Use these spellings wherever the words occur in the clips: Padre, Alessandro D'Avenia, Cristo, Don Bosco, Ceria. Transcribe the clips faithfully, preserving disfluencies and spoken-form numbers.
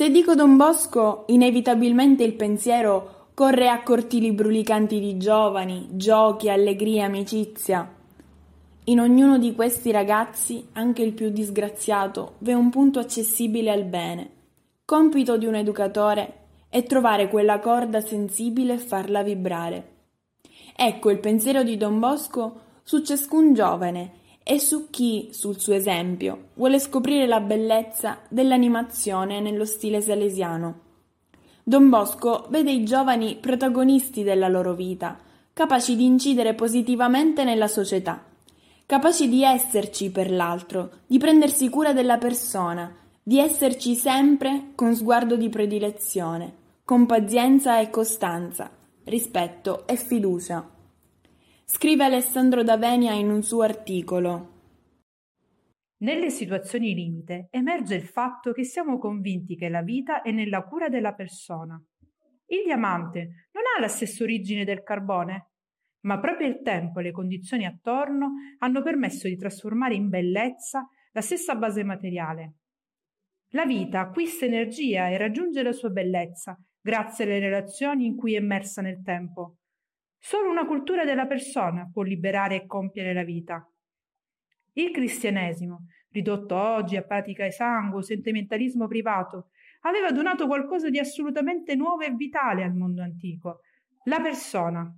Se dico Don Bosco, inevitabilmente il pensiero corre a cortili brulicanti di giovani, giochi, allegria, amicizia. In ognuno di questi ragazzi, anche il più disgraziato, v'è un punto accessibile al bene. Compito di un educatore è trovare quella corda sensibile e farla vibrare. Ecco il pensiero di Don Bosco su ciascun giovane e su chi, sul suo esempio, vuole scoprire la bellezza dell'animazione nello stile salesiano. Don Bosco vede i giovani protagonisti della loro vita, capaci di incidere positivamente nella società, capaci di esserci per l'altro, di prendersi cura della persona, di esserci sempre con sguardo di predilezione, con pazienza e costanza, rispetto e fiducia. Scrive Alessandro D'Avenia in un suo articolo. Nelle situazioni limite emerge il fatto che siamo convinti che la vita è nella cura della persona. Il diamante non ha la stessa origine del carbone, ma proprio il tempo e le condizioni attorno hanno permesso di trasformare in bellezza la stessa base materiale. La vita acquista energia e raggiunge la sua bellezza grazie alle relazioni in cui è immersa nel tempo. Solo una cultura della persona può liberare e compiere la vita. Il cristianesimo, ridotto oggi a pratica esangue, sentimentalismo privato, aveva donato qualcosa di assolutamente nuovo e vitale al mondo antico, la persona.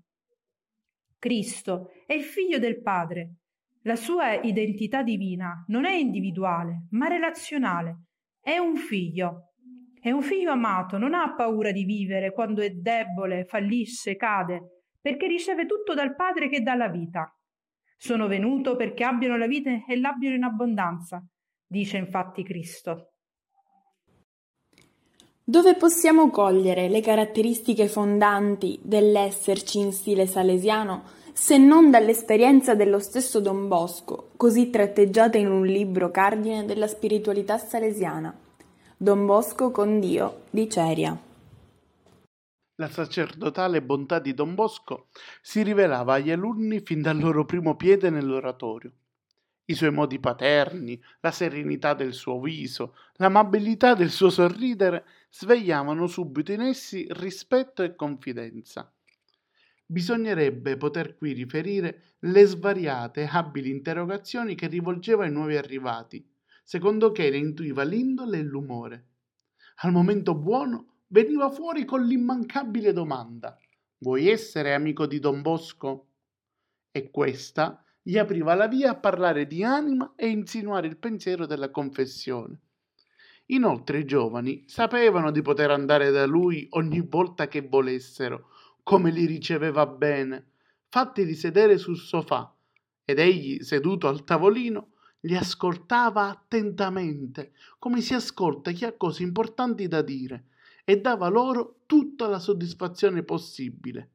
Cristo è il figlio del Padre. La sua identità divina non è individuale, ma relazionale. È un figlio. È un figlio amato, non ha paura di vivere quando è debole, fallisce, cade, perché riceve tutto dal Padre che dà la vita. Sono venuto perché abbiano la vita e l'abbiano in abbondanza, dice infatti Cristo. Dove possiamo cogliere le caratteristiche fondanti dell'esserci in stile salesiano, se non dall'esperienza dello stesso Don Bosco, così tratteggiata in un libro cardine della spiritualità salesiana? Don Bosco con Dio, di Ceria. La sacerdotale bontà di Don Bosco si rivelava agli alunni fin dal loro primo piede nell'oratorio. I suoi modi paterni, la serenità del suo viso, l'amabilità del suo sorridere svegliavano subito in essi rispetto e confidenza. Bisognerebbe poter qui riferire le svariate e abili interrogazioni che rivolgeva ai nuovi arrivati, secondo che ne intuiva l'indole e l'umore. Al momento buono veniva fuori con l'immancabile domanda: vuoi essere amico di Don Bosco? E questa gli apriva la via a parlare di anima e insinuare il pensiero della confessione. Inoltre i giovani sapevano di poter andare da lui ogni volta che volessero, come li riceveva bene, fatti risedere sul sofà, ed egli, seduto al tavolino, li ascoltava attentamente, come si ascolta chi ha cose importanti da dire, e dava loro tutta la soddisfazione possibile.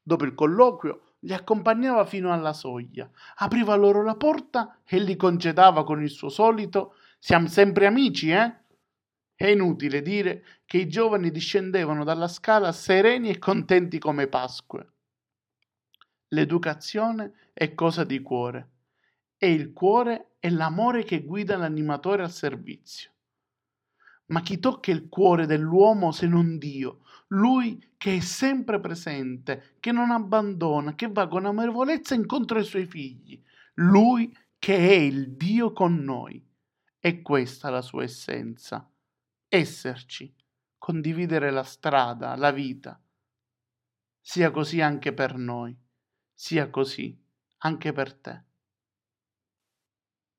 Dopo il colloquio li accompagnava fino alla soglia, apriva loro la porta e li congedava con il suo solito «Siamo sempre amici, eh?» È inutile dire che i giovani discendevano dalla scala sereni e contenti come Pasque. L'educazione è cosa di cuore, e il cuore è l'amore che guida l'animatore al servizio. Ma chi tocca il cuore dell'uomo se non Dio, Lui che è sempre presente, che non abbandona, che va con amorevolezza incontro ai Suoi figli, Lui che è il Dio con noi. È questa la sua essenza, esserci, condividere la strada, la vita. Sia così anche per noi, sia così anche per te.